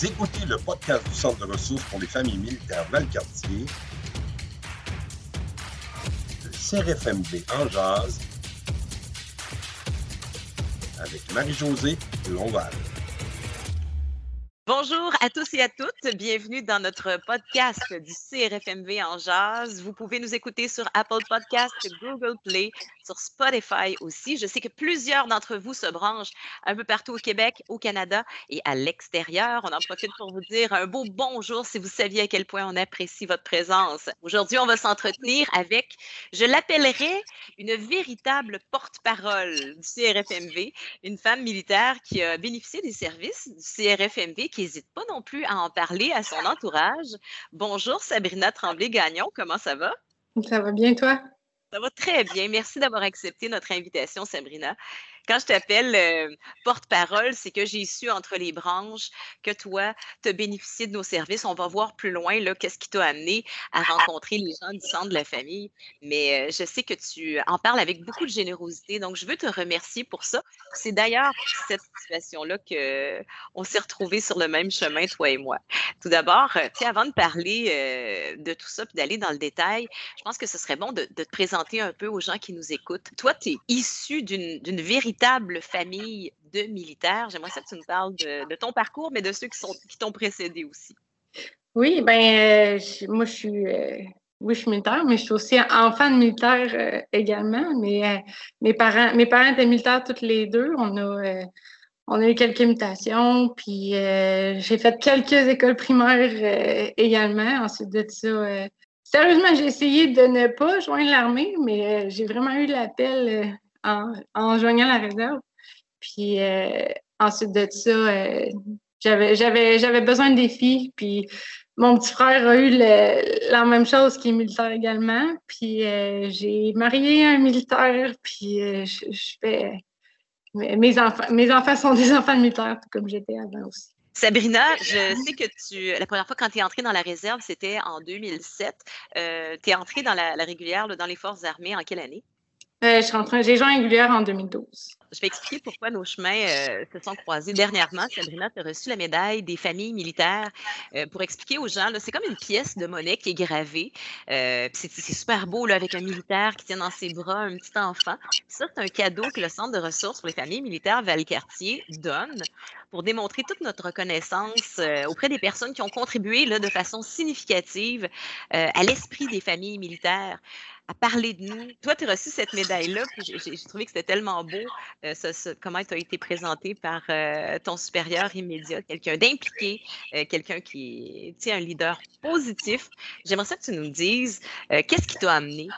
Vous écoutez le podcast du Centre de ressources pour les familles militaires Val-Cartier, le CRFMD en jazz, avec Marie-Josée Lonval. Bonjour à tous et à toutes. Bienvenue dans notre podcast du CRFMV en jazz. Vous pouvez nous écouter sur Apple Podcast, Google Play, sur Spotify aussi. Je sais que plusieurs d'entre vous se branchent un peu partout au Québec, au Canada et à l'extérieur. On en profite pour vous dire un beau bonjour si vous saviez à quel point on apprécie votre présence. Aujourd'hui, on va s'entretenir avec, je l'appellerais, une véritable porte-parole du CRFMV, une femme militaire qui a bénéficié des services du CRFMV, qui n'hésite pas non plus à en parler à son entourage. Bonjour Sabrina Tremblay-Gagnon, comment ça va? Ça va bien, toi? Ça va très bien. Merci d'avoir accepté notre invitation, Sabrina. Quand je t'appelle porte-parole, c'est que j'ai su entre les branches que toi, tu as bénéficié de nos services. On va voir plus loin là, qu'est-ce qui t'a amené à rencontrer les gens du centre de la famille. Mais je sais que tu en parles avec beaucoup de générosité. Donc, je veux te remercier pour ça. C'est d'ailleurs pour cette situation-là qu'on s'est retrouvés sur le même chemin, toi et moi. Tout d'abord, avant de parler de tout ça et d'aller dans le détail, je pense que ce serait bon de te présenter un peu aux gens qui nous écoutent. Toi, tu es issu d'une véritable famille de militaires. J'aimerais ça que tu nous parles de ton parcours, mais de ceux qui t'ont précédé aussi. Oui, moi, je suis militaire, mais je suis aussi enfant de militaire également. Mais mes parents étaient militaires tous les deux. On a eu quelques mutations, puis j'ai fait quelques écoles primaires également. Ensuite de ça, sérieusement, j'ai essayé de ne pas joindre l'armée, mais j'ai vraiment eu l'appel en joignant la réserve. Puis ensuite de ça, j'avais besoin de défis. Puis mon petit frère a eu la même chose, qui est militaire également. Puis j'ai marié un militaire. Puis je fais... Mes enfants sont des enfants de militaires, comme j'étais avant aussi. Sabrina, je sais que la première fois quand tu es entrée dans la réserve, c'était en 2007. Tu es entrée dans la régulière, là, dans les forces armées, en quelle année? J'ai joint la régulière en 2012. Je vais expliquer pourquoi nos chemins se sont croisés. Dernièrement, Sabrina, tu as reçu la médaille des familles militaires pour expliquer aux gens. Là, c'est comme une pièce de monnaie qui est gravée. C'est super beau là, avec un militaire qui tient dans ses bras un petit enfant. Ça, c'est un cadeau que le Centre de ressources pour les familles militaires Val-Cartier donne pour démontrer toute notre reconnaissance auprès des personnes qui ont contribué là, de façon significative à l'esprit des familles militaires, à parler de nous. Toi, tu as reçu cette médaille-là, puis j'ai trouvé que c'était tellement beau, comment tu as été présentée par ton supérieur immédiat, quelqu'un d'impliqué, quelqu'un qui est un leader positif. J'aimerais ça que tu nous dises qu'est-ce qui t'a amené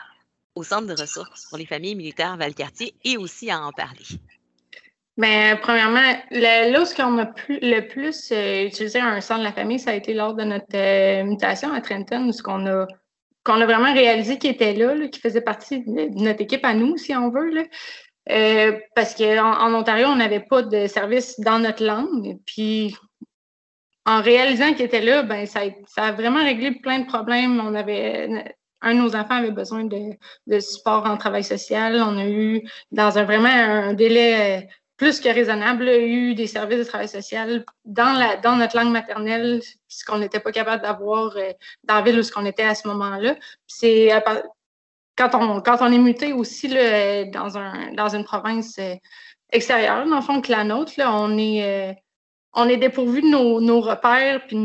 au Centre de ressources pour les familles militaires Val-Cartier et aussi à en parler. Bien, premièrement, là où on a le plus utilisé un centre de la famille, ça a été lors de notre mutation à Trenton, où qu'on a vraiment réalisé qu'il était là, qu'il faisait partie de notre équipe à nous, si on veut, là. Parce qu'en Ontario, on n'avait pas de service dans notre langue. Et puis, en réalisant qu'il était là, ben ça a vraiment réglé plein de problèmes. Un de nos enfants avait besoin de support en travail social. On a eu, dans un délai plus que raisonnable, eu des services de travail social dans notre langue maternelle, ce qu'on n'était pas capable d'avoir dans la ville où on était à ce moment-là. Puis c'est quand on est muté aussi là, dans une province extérieure, dans le fond, que la nôtre, là, on est dépourvu de nos repères, puis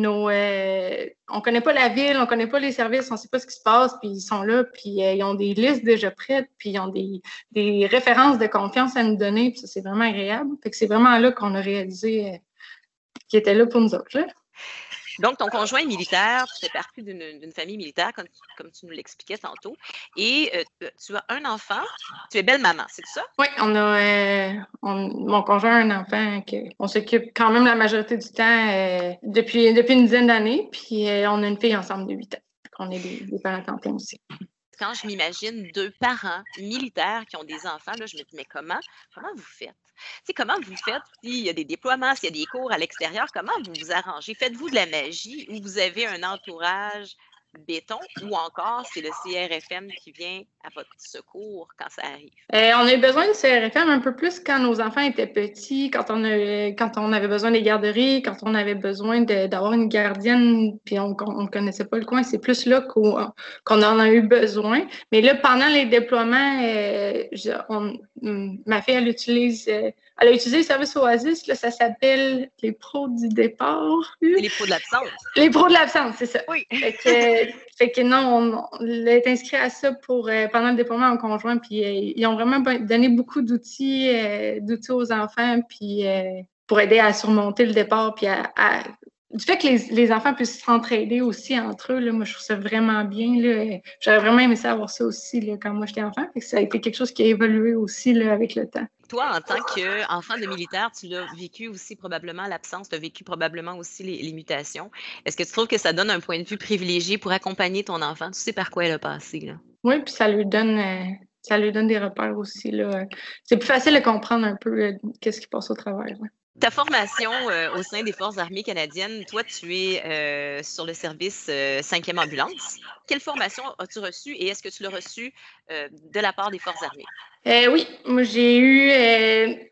on connaît pas la ville, on connaît pas les services, on sait pas ce qui se passe, puis ils sont là, puis ils ont des listes déjà prêtes, puis ils ont des références de confiance à nous donner, puis ça, c'est vraiment agréable. Fait que c'est vraiment là qu'on a réalisé qu'ils étaient là pour nous autres, là. Donc, ton conjoint est militaire, tu fais partie d'une famille militaire, comme tu nous l'expliquais tantôt, et tu as un enfant, tu es belle-maman, c'est ça? Oui, mon conjoint a un enfant qu'on s'occupe quand même la majorité du temps depuis une dizaine d'années, puis on a une fille ensemble de 8 ans. On est des parents temps plein aussi. Quand je m'imagine deux parents militaires qui ont des enfants, là, je me dis, mais comment vous faites? Comment vous faites s'il y a des déploiements, s'il y a des cours à l'extérieur, comment vous vous arrangez? Faites-vous de la magie ou vous avez un entourage béton ou encore c'est le CRFM qui vient à votre secours quand ça arrive? On a eu besoin du CRFM un peu plus quand nos enfants étaient petits, quand on avait besoin des garderies, quand on avait besoin d'avoir une gardienne, puis on ne connaissait pas le coin. C'est plus là qu'on en a eu besoin. Mais là, pendant les déploiements, ma fille, elle a utilisé le service Oasis. Là, ça s'appelle les pros du départ. Les pros de l'absence. Les pros de l'absence, c'est ça. Oui. Fait que non, on est inscrit à ça pendant le déploiement en conjoint. Puis ils ont vraiment donné beaucoup d'outils aux enfants puis pour aider à surmonter le départ. Puis du fait que les enfants puissent s'entraider aussi entre eux, là, moi, je trouve ça vraiment bien. J'aurais vraiment aimé ça avoir ça aussi là, quand moi, j'étais enfant. Fait que ça a été quelque chose qui a évolué aussi là, avec le temps. Toi, en tant qu'enfant de militaire, tu l'as vécu aussi probablement l'absence, tu as vécu probablement aussi les mutations. Est-ce que tu trouves que ça donne un point de vue privilégié pour accompagner ton enfant? Tu sais par quoi elle a passé, là. Oui, puis ça lui donne des repères aussi, là. C'est plus facile de comprendre un peu qu'est-ce qui passe au travers, là. Ta formation au sein des Forces armées canadiennes, toi, tu es sur le service 5e Ambulance. Quelle formation as-tu reçue et est-ce que tu l'as reçue de la part des Forces armées? Oui, moi, j'ai eu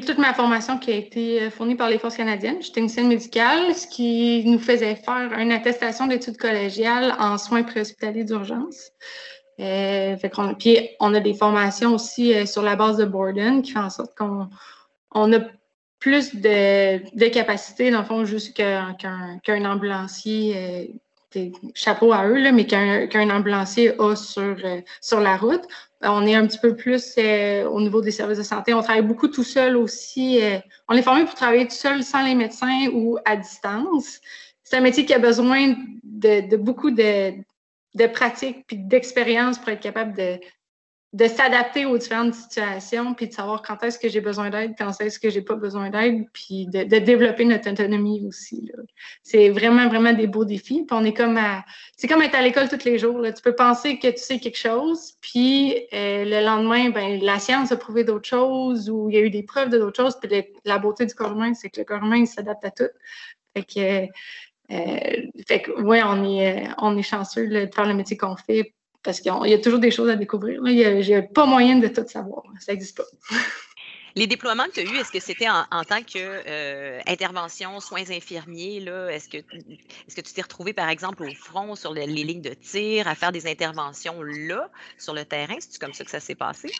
toute ma formation qui a été fournie par les Forces canadiennes. Je suis technicienne médicale, ce qui nous faisait faire une attestation d'études collégiales en soins préhospitaliers d'urgence. Puis, on a des formations aussi sur la base de Borden qui fait en sorte qu'on a plus de capacité, dans le fond, juste qu'un ambulancier, chapeau à eux, là, mais qu'un ambulancier a sur la route. On est un petit peu plus au niveau des services de santé. On travaille beaucoup tout seul aussi. On est formé pour travailler tout seul sans les médecins ou à distance. C'est un métier qui a besoin de beaucoup de pratique puis d'expérience pour être capable de s'adapter aux différentes situations, puis de savoir quand est-ce que j'ai besoin d'aide, quand est-ce que j'ai pas besoin d'aide, puis de développer notre autonomie aussi, là. C'est vraiment, vraiment des beaux défis. Puis on est c'est comme être à l'école tous les jours, là. Tu peux penser que tu sais quelque chose, puis le lendemain, ben la science a prouvé d'autres choses ou il y a eu des preuves de d'autres choses. Puis la beauté du corps humain, c'est que le corps humain, il s'adapte à tout. Fait que ouais, on est chanceux là, de faire le métier qu'on fait. Parce qu'il y a toujours des choses à découvrir. J'ai pas moyen de tout savoir. Ça n'existe pas. Les déploiements que tu as eus, est-ce que c'était en tant qu'intervention, soins infirmiers? Là, est-ce que tu t'es retrouvé, par exemple, au front, sur les lignes de tir, à faire des interventions là, sur le terrain? C'est-tu comme ça que ça s'est passé?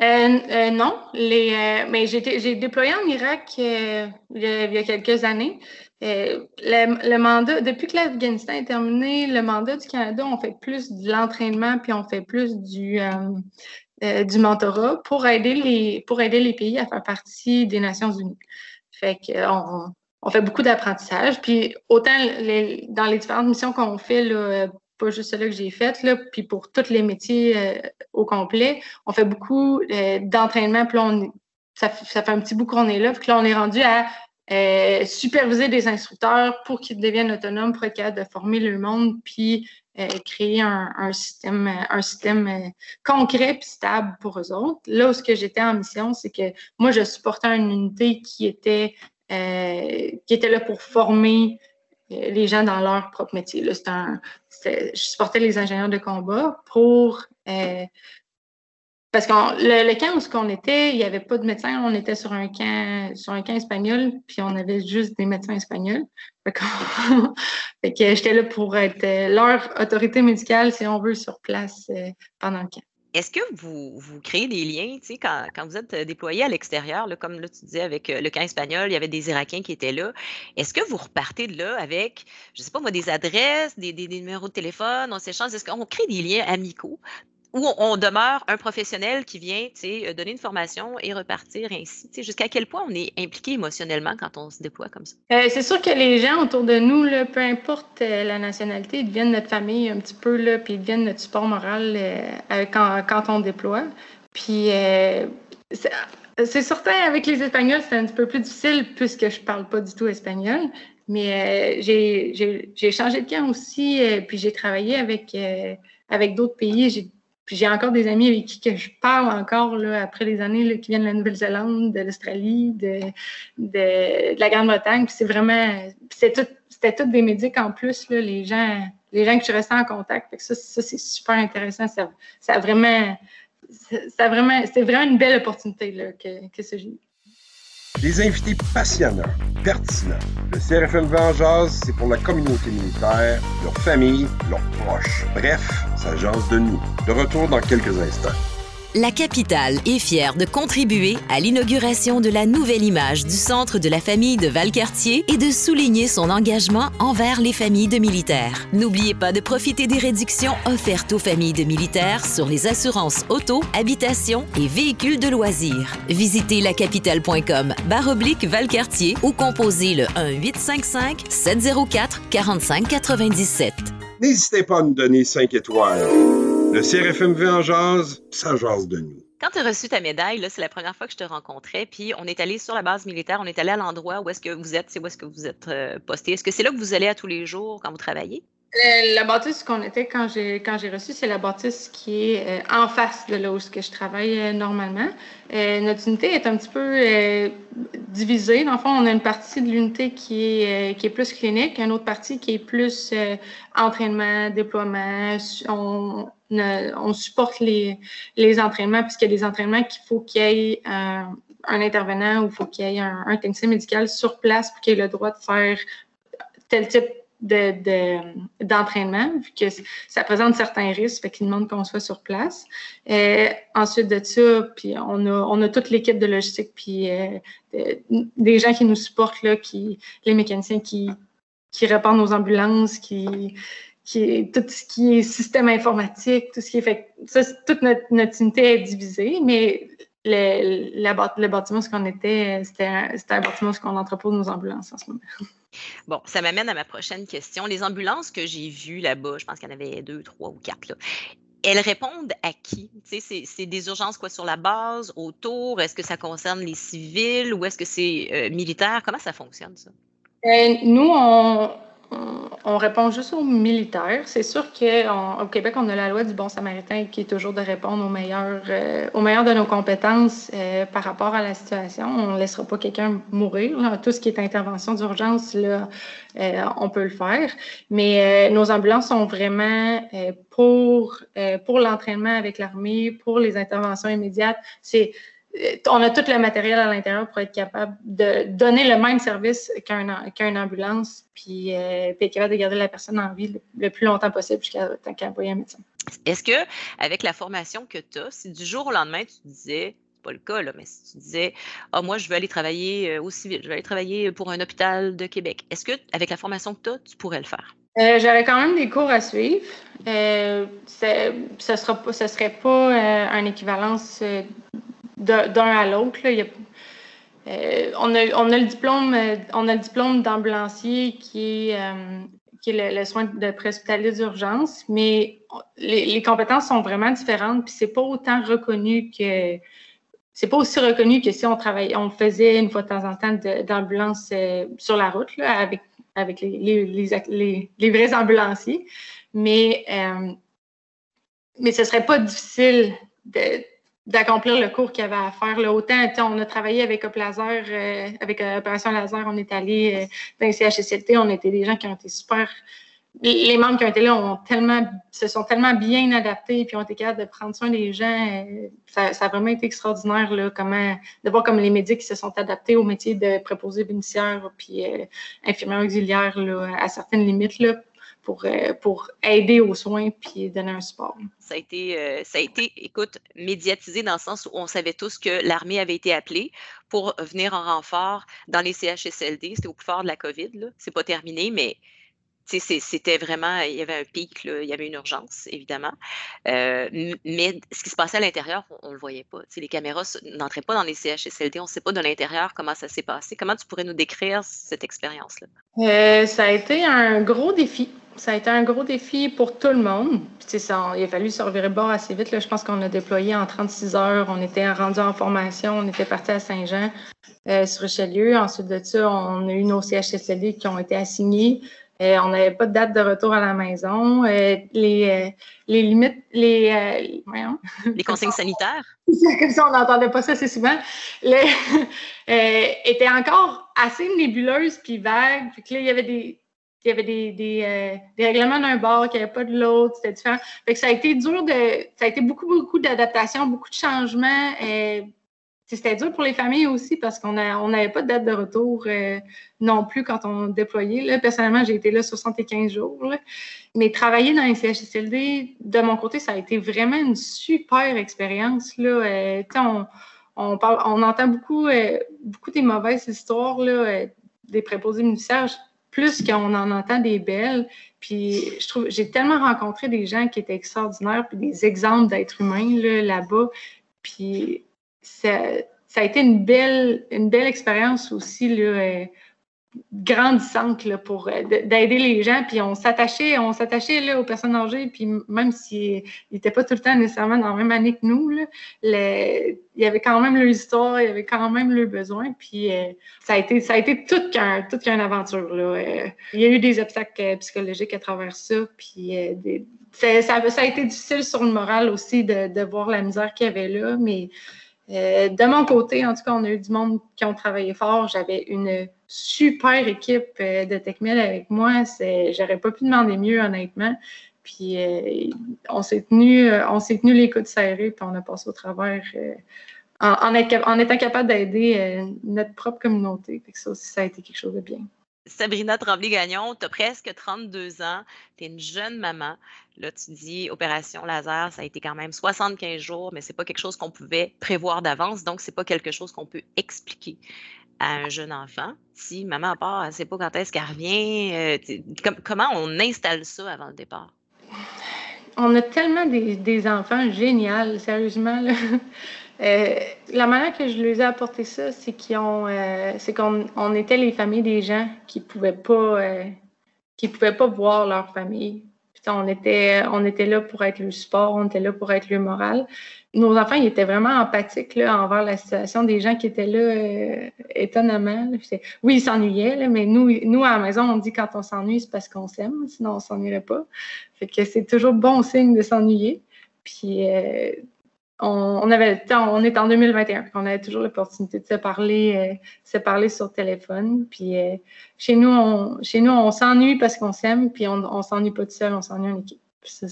Non. Mais j'ai déployé en Irak il y a quelques années. Le mandat, depuis que l'Afghanistan est terminé, le mandat du Canada, on fait plus de l'entraînement puis on fait plus du mentorat pour aider les pays à faire partie des Nations unies. Fait qu'on fait beaucoup d'apprentissage. Puis autant dans les différentes missions qu'on fait, là, pas juste celle que j'ai faite, puis pour tous les métiers au complet, on fait beaucoup d'entraînement. Puis là, ça fait un petit bout qu'on est là. Puis là, on est rendu à superviser des instructeurs pour qu'ils deviennent autonomes, pour être capable de former le monde, puis créer un système concret et stable pour eux autres. Là où ce que j'étais en mission, c'est que moi, je supportais une unité qui était là pour former les gens dans leur propre métier. Là, je supportais les ingénieurs de combat pour... Parce que le camp où on était, il n'y avait pas de médecins. On était sur un camp espagnol, puis on avait juste des médecins espagnols. Fait que j'étais là pour être leur autorité médicale, si on veut, sur place pendant le camp. Est-ce que vous créez des liens, tu sais, quand vous êtes déployé à l'extérieur, là, comme là, tu disais, avec le camp espagnol, il y avait des Irakiens qui étaient là. Est-ce que vous repartez de là avec, je ne sais pas moi, des adresses, des numéros de téléphone, on s'échange? Est-ce qu'on crée des liens amicaux? Où on demeure un professionnel qui vient donner une formation et repartir ainsi. Jusqu'à quel point on est impliqué émotionnellement quand on se déploie comme ça? C'est sûr que les gens autour de nous, là, peu importe la nationalité, ils deviennent notre famille un petit peu, là, puis ils deviennent notre support moral quand on déploie. Puis c'est certain, avec les Espagnols, c'est un petit peu plus difficile puisque je ne parle pas du tout espagnol. Mais j'ai changé de camp aussi, puis j'ai travaillé avec d'autres pays. J'ai Puis j'ai encore des amis avec qui que je parle encore là, après les années là, qui viennent de la Nouvelle-Zélande, de l'Australie, de la Grande-Bretagne. Puis c'est vraiment, c'était tout des médics en plus, là, les gens que je restais en contact. Fait que ça c'est super intéressant. C'est vraiment une belle opportunité là, que ce jeu. Des invités passionnants, pertinents. Le CRFMV en jase, c'est pour la communauté militaire, leur famille, leurs proches. Bref, ça jase de nous. De retour dans quelques instants. La Capitale est fière de contribuer à l'inauguration de la nouvelle image du Centre de la famille de Val-Cartier et de souligner son engagement envers les familles de militaires. N'oubliez pas de profiter des réductions offertes aux familles de militaires sur les assurances auto, habitation et véhicules de loisirs. Visitez lacapitale.com/Val-Cartier ou composez le 1-855-704-4597. N'hésitez pas à nous donner 5 étoiles. Le CRFMV en jase, ça jase de nous. Quand tu as reçu ta médaille, là, c'est la première fois que je te rencontrais, puis on est allé sur la base militaire, on est allé à l'endroit où est-ce que vous êtes, c'est où est-ce que vous êtes posté. Est-ce que c'est là que vous allez à tous les jours quand vous travaillez? La bâtisse qu'on était quand j'ai reçu, c'est la bâtisse qui est en face de là où je travaille normalement. Notre unité est un petit peu divisée. Dans le fond, on a une partie de l'unité qui est plus clinique, une autre partie qui est plus entraînement, déploiement. On supporte les entraînements, puisqu'il y a des entraînements qu'il faut qu'il y ait un intervenant ou il faut qu'il y ait un technicien médical sur place pour qu'il ait le droit de faire tel type d'entraînement, vu que ça présente certains risques, fait qu'ils demandent qu'on soit sur place. Ensuite de ça, puis on a toute l'équipe de logistique, puis des gens qui nous supportent, là, les mécaniciens qui réparent nos ambulances, qui tout ce qui est système informatique, tout ce qui est fait. Ça, toute notre unité est divisée, mais le bâtiment où on était, c'était un bâtiment où on entrepose nos ambulances en ce moment. Bon, ça m'amène à ma prochaine question. Les ambulances que j'ai vues là-bas, je pense qu'il y en avait 2, 3 ou 4, là, elles répondent à qui? Tu sais, c'est des urgences quoi sur la base, autour? Est-ce que ça concerne les civils ou est-ce que c'est militaire? Comment ça fonctionne, ça? Nous, on répond juste aux militaires. C'est sûr qu'au Québec, on a la loi du bon samaritain qui est toujours de répondre au meilleur de nos compétences par rapport à la situation. On ne laissera pas quelqu'un mourir, là. Tout ce qui est intervention d'urgence, là, on peut le faire. Mais nos ambulances sont vraiment pour l'entraînement avec l'armée, pour les interventions immédiates. On a tout le matériel à l'intérieur pour être capable de donner le même service qu'une ambulance, puis être capable de garder la personne en vie le plus longtemps possible jusqu'à tant qu'à envoyer un médecin. Est-ce que, avec la formation que tu as, si du jour au lendemain, tu disais, c'est pas le cas, là, mais si tu disais, moi, je veux aller travailler au civil, je veux aller travailler pour un hôpital de Québec, est-ce que, avec la formation que tu as, tu pourrais le faire? J'aurais quand même des cours à suivre. Ce ne serait pas une équivalence d'un à l'autre. Là. On a le diplôme, d'ambulancier qui est le soin de préhospitalier d'urgence, mais les compétences sont vraiment différentes, puis c'est pas aussi reconnu que si on faisait une fois de temps en temps d'ambulance sur la route là, avec les vrais ambulanciers, mais ce serait pas difficile d'accomplir le cours qu'il y avait à faire. Là, autant, on a travaillé avec Opération Laser, on est allé dans les CHSLD, on était des gens qui ont été super... Les membres qui ont été là se sont tellement bien adaptés et ont été capables de prendre soin des gens. Ça a vraiment été extraordinaire là, de voir comme les médics se sont adaptés au métier de préposés bénéficiaires puis infirmières auxiliaires là, à certaines limites là, pour aider aux soins puis donner un support. Ça a été, écoute, médiatisé dans le sens où on savait tous que l'armée avait été appelée pour venir en renfort dans les CHSLD. C'était au plus fort de la COVID, là. C'est pas terminé, mais c'était vraiment, il y avait un pic, là, il y avait une urgence, évidemment. Mais ce qui se passait à l'intérieur, on ne le voyait pas. T'sais, les caméras n'entraient pas dans les CHSLD, on ne sait pas de l'intérieur comment ça s'est passé. Comment tu pourrais nous décrire cette expérience-là? Ça a été un gros défi. Ça a été un gros défi pour tout le monde. Il a fallu se revirer de bord assez vite. Là. Je pense qu'on a déployé en 36 heures. On était rendu en formation. On était parti à Saint-Jean, sur Richelieu. Ensuite de ça, on a eu nos CHSLD qui ont été assignés. On n'avait pas de date de retour à la maison. Les limites, les consignes sanitaires. Comme ça, on n'entendait pas ça assez souvent. Étaient encore assez nébuleuses puis vagues. Puis que là, il y avait des règlements d'un bord, qu'il n'y avait pas de l'autre, c'était différent. Fait que ça a été dur ça a été beaucoup d'adaptations, beaucoup de changements. C'était dur pour les familles aussi parce qu'on n'avait pas de date de retour non plus quand on déployait. Là, personnellement, j'ai été là 75 jours. Là. Mais travailler dans les CHSLD, de mon côté, ça a été vraiment une super expérience. On entend beaucoup des mauvaises histoires là, des préposés militaires, plus qu'on en entend des belles. Puis je trouve, j'ai tellement rencontré des gens qui étaient extraordinaires puis des exemples d'êtres humains là-bas. Puis ça a été une belle expérience aussi là, grandissante là, pour d'aider les gens. Puis on s'attachait là, aux personnes âgées. Puis même s'ils n'étaient pas tout le temps nécessairement dans la même année que nous, là, il y avait quand même leur histoire, il y avait quand même leurs besoins. Puis ça a été toute qu'une aventure. Là. Il y a eu des obstacles psychologiques à travers ça. Puis ça a été difficile sur le moral aussi de voir la misère qu'il y avait là. Mais de mon côté, en tout cas, on a eu du monde qui ont travaillé fort. J'avais une super équipe de TechMed avec moi. J'aurais pas pu demander mieux, honnêtement. Puis on s'est tenu les coudes serrés, puis on a passé au travers en étant capable d'aider notre propre communauté. Fait que ça aussi, ça a été quelque chose de bien. Sabrina Tremblay-Gagnon, tu as presque 32 ans, tu es une jeune maman. Là, tu dis Opération Laser, ça a été quand même 75 jours, mais ce n'est pas quelque chose qu'on pouvait prévoir d'avance, donc ce n'est pas quelque chose qu'on peut expliquer à un jeune enfant. Si maman part, elle ne sait pas quand est-ce qu'elle revient, comment on installe ça avant le départ? On a tellement des enfants géniaux, sérieusement. Là. La manière que je leur ai apporté ça, c'est qu'on était les familles des gens qui pouvaient pas voir leur famille. Puis, on était là pour être le support, on était là pour être le moral. Nos enfants, ils étaient vraiment empathiques là, envers la situation des gens qui étaient là, étonnamment. Là. Oui, ils s'ennuyaient, là, mais nous, à la maison, on dit quand on s'ennuie, c'est parce qu'on s'aime, sinon on s'ennuierait pas. Fait que c'est toujours bon signe de s'ennuyer. Puis on avait le temps, on est en 2021, on avait toujours l'opportunité de se parler sur téléphone. Puis chez nous, on s'ennuie parce qu'on s'aime, puis on s'ennuie pas tout seul, on s'ennuie en équipe. Ça,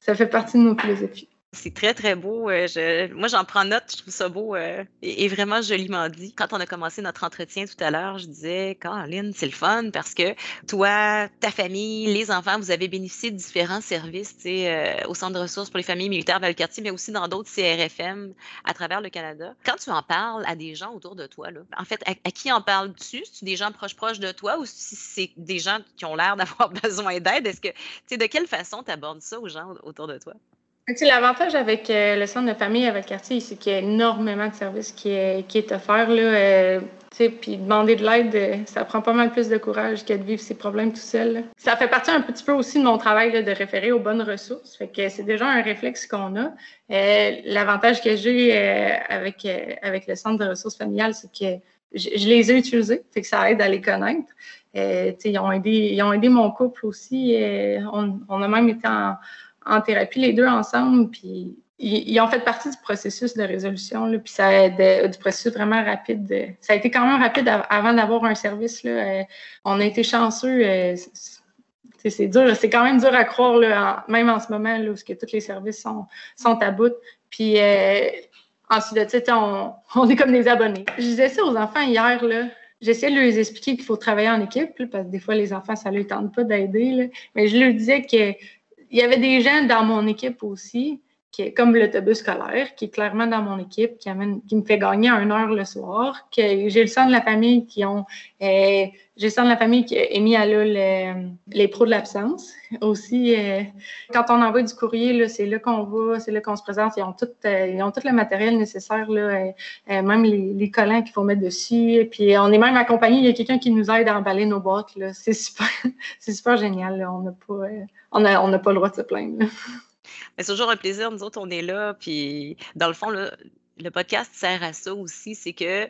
ça fait partie de nos philosophies. C'est très, très beau. Moi, j'en prends note, je trouve ça beau et vraiment joliment dit. Quand on a commencé notre entretien tout à l'heure, je disais, Caroline, c'est le fun parce que toi, ta famille, les enfants, vous avez bénéficié de différents services au Centre de ressources pour les familles militaires Val-Cartier, mais aussi dans d'autres CRFM à travers le Canada. Quand tu en parles à des gens autour de toi, là, en fait, à qui en parles-tu? C'est-tu des gens proches de toi ou si c'est des gens qui ont l'air d'avoir besoin d'aide? Est-ce que, de quelle façon tu abordes ça aux gens autour de toi? L'avantage avec le centre de famille avec Val-Cartier, c'est qu'il y a énormément de services qui est offert. Là, puis demander de l'aide, ça prend pas mal plus de courage que de vivre ses problèmes tout seul. Là. Ça fait partie un petit peu aussi de mon travail là, de référer aux bonnes ressources. Fait que c'est déjà un réflexe qu'on a. L'avantage que j'ai avec le centre de ressources familiales, c'est que je les ai utilisés. Fait que ça aide à les connaître. Ils ont aidé mon couple aussi. On a même été en thérapie, les deux ensemble, puis ils ont fait partie du processus de résolution, là, puis du processus vraiment rapide. Ça a été quand même rapide avant d'avoir un service. Là, on a été chanceux. C'est dur, c'est quand même dur à croire, là, même en ce moment, là, où tous les services sont à bout. Puis ensuite de ça, on est comme des abonnés. Je disais ça aux enfants hier, là. J'essayais de leur expliquer qu'il faut travailler en équipe, là, parce que des fois, les enfants, ça ne leur tente pas d'aider. Là, mais je leur disais que il y avait des gens dans mon équipe aussi, comme l'autobus scolaire, qui est clairement dans mon équipe, qui me fait gagner 1 heure le soir, que j'ai le centre de la famille qui est mis à les pros de l'absence aussi. Quand on envoie du courrier, là, c'est là qu'on va, c'est là qu'on se présente. Ils ont tout le matériel nécessaire, là, même les collants qu'il faut mettre dessus. Et puis on est même accompagné, il y a quelqu'un qui nous aide à emballer nos boîtes. Là. C'est super génial. Là. On n'a pas le droit de se plaindre. Là. Mais c'est toujours un plaisir. Nous autres, on est là. Puis dans le fond, là, le podcast sert à ça aussi, c'est que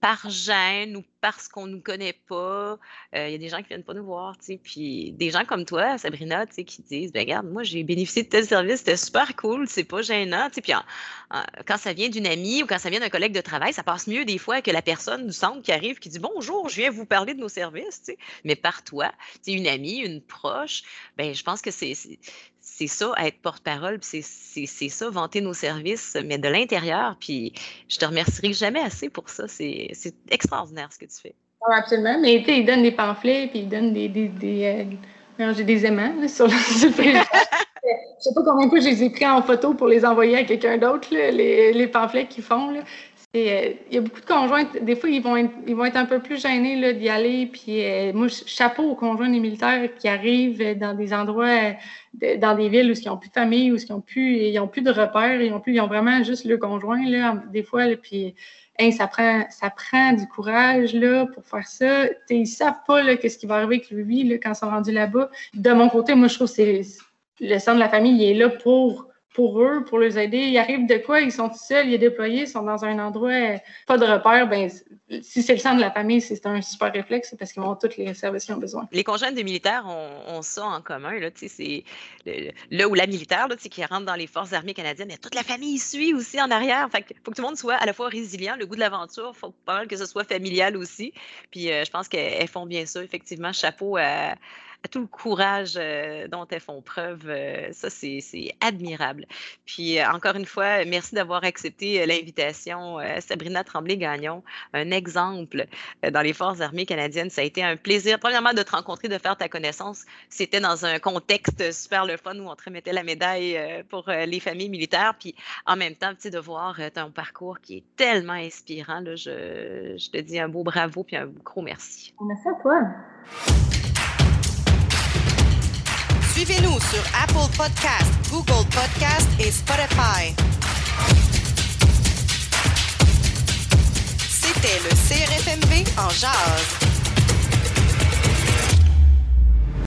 par gêne ou parce qu'on ne nous connaît pas. Il y a des gens qui ne viennent pas nous voir, tu sais. Puis des gens comme toi, Sabrina, tu sais, qui disent, ben regarde, moi, j'ai bénéficié de tel service, c'était super cool, c'est pas gênant, tu sais. Puis quand ça vient d'une amie ou quand ça vient d'un collègue de travail, ça passe mieux des fois que la personne du centre qui arrive, qui dit, bonjour, je viens vous parler de nos services, tu sais. Mais par toi, tu sais, une amie, une proche, ben je pense que c'est ça, être porte-parole, puis c'est ça, vanter nos services, mais de l'intérieur, puis je te remercierai jamais assez pour ça. C'est extraordinaire ce que tu fais. Oui, absolument, mais tu sais, ils donnent des pamphlets, puis ils donnent des aimants là, sur le frigidaire. Je sais pas combien de fois je les ai pris en photo pour les envoyer à quelqu'un d'autre, là, les pamphlets qu'ils font, là. Il y a beaucoup de conjoints, des fois, ils vont être un peu plus gênés là, d'y aller. Puis moi, chapeau aux conjoints des militaires qui arrivent dans des endroits, dans des villes où ils n'ont plus de famille, où ils n'ont plus de repères, ils ont vraiment juste le conjoint, là, des fois. Là, puis hey, ça prend du courage là, pour faire ça. Ils ne savent pas là, ce qui va arriver avec lui là, quand ils sont rendus là-bas. De mon côté, moi, je trouve que le centre de la famille, il est là pour eux, pour les aider. Ils arrivent de quoi? Ils sont tout seuls, ils sont déployés, ils sont dans un endroit, pas de repères. Ben, si c'est le centre de la famille, c'est un super réflexe parce qu'ils vont tous les services qu'ils ont besoin. Les conjoints des militaires ont ça en commun. Là, c'est le ou la militaire là, qui rentre dans les forces armées canadiennes, mais toute la famille suit aussi en arrière. Fait que faut que tout le monde soit à la fois résilient, le goût de l'aventure, faut pas mal que ce soit familial aussi. Puis je pense qu'elles font bien ça, effectivement. Chapeau à tout le courage dont elles font preuve, ça, c'est admirable. Puis, encore une fois, merci d'avoir accepté l'invitation, Sabrina Tremblay-Gagnon, un exemple dans les Forces armées canadiennes. Ça a été un plaisir, premièrement, de te rencontrer, de faire ta connaissance. C'était dans un contexte super le fun où on te remettait la médaille pour les familles militaires. Puis, en même temps, tu sais, de voir ton parcours qui est tellement inspirant. Là, je te dis un beau bravo puis un gros merci. Merci à toi. Suivez-nous sur Apple Podcasts, Google Podcasts et Spotify. C'était le CRFMV en jazz.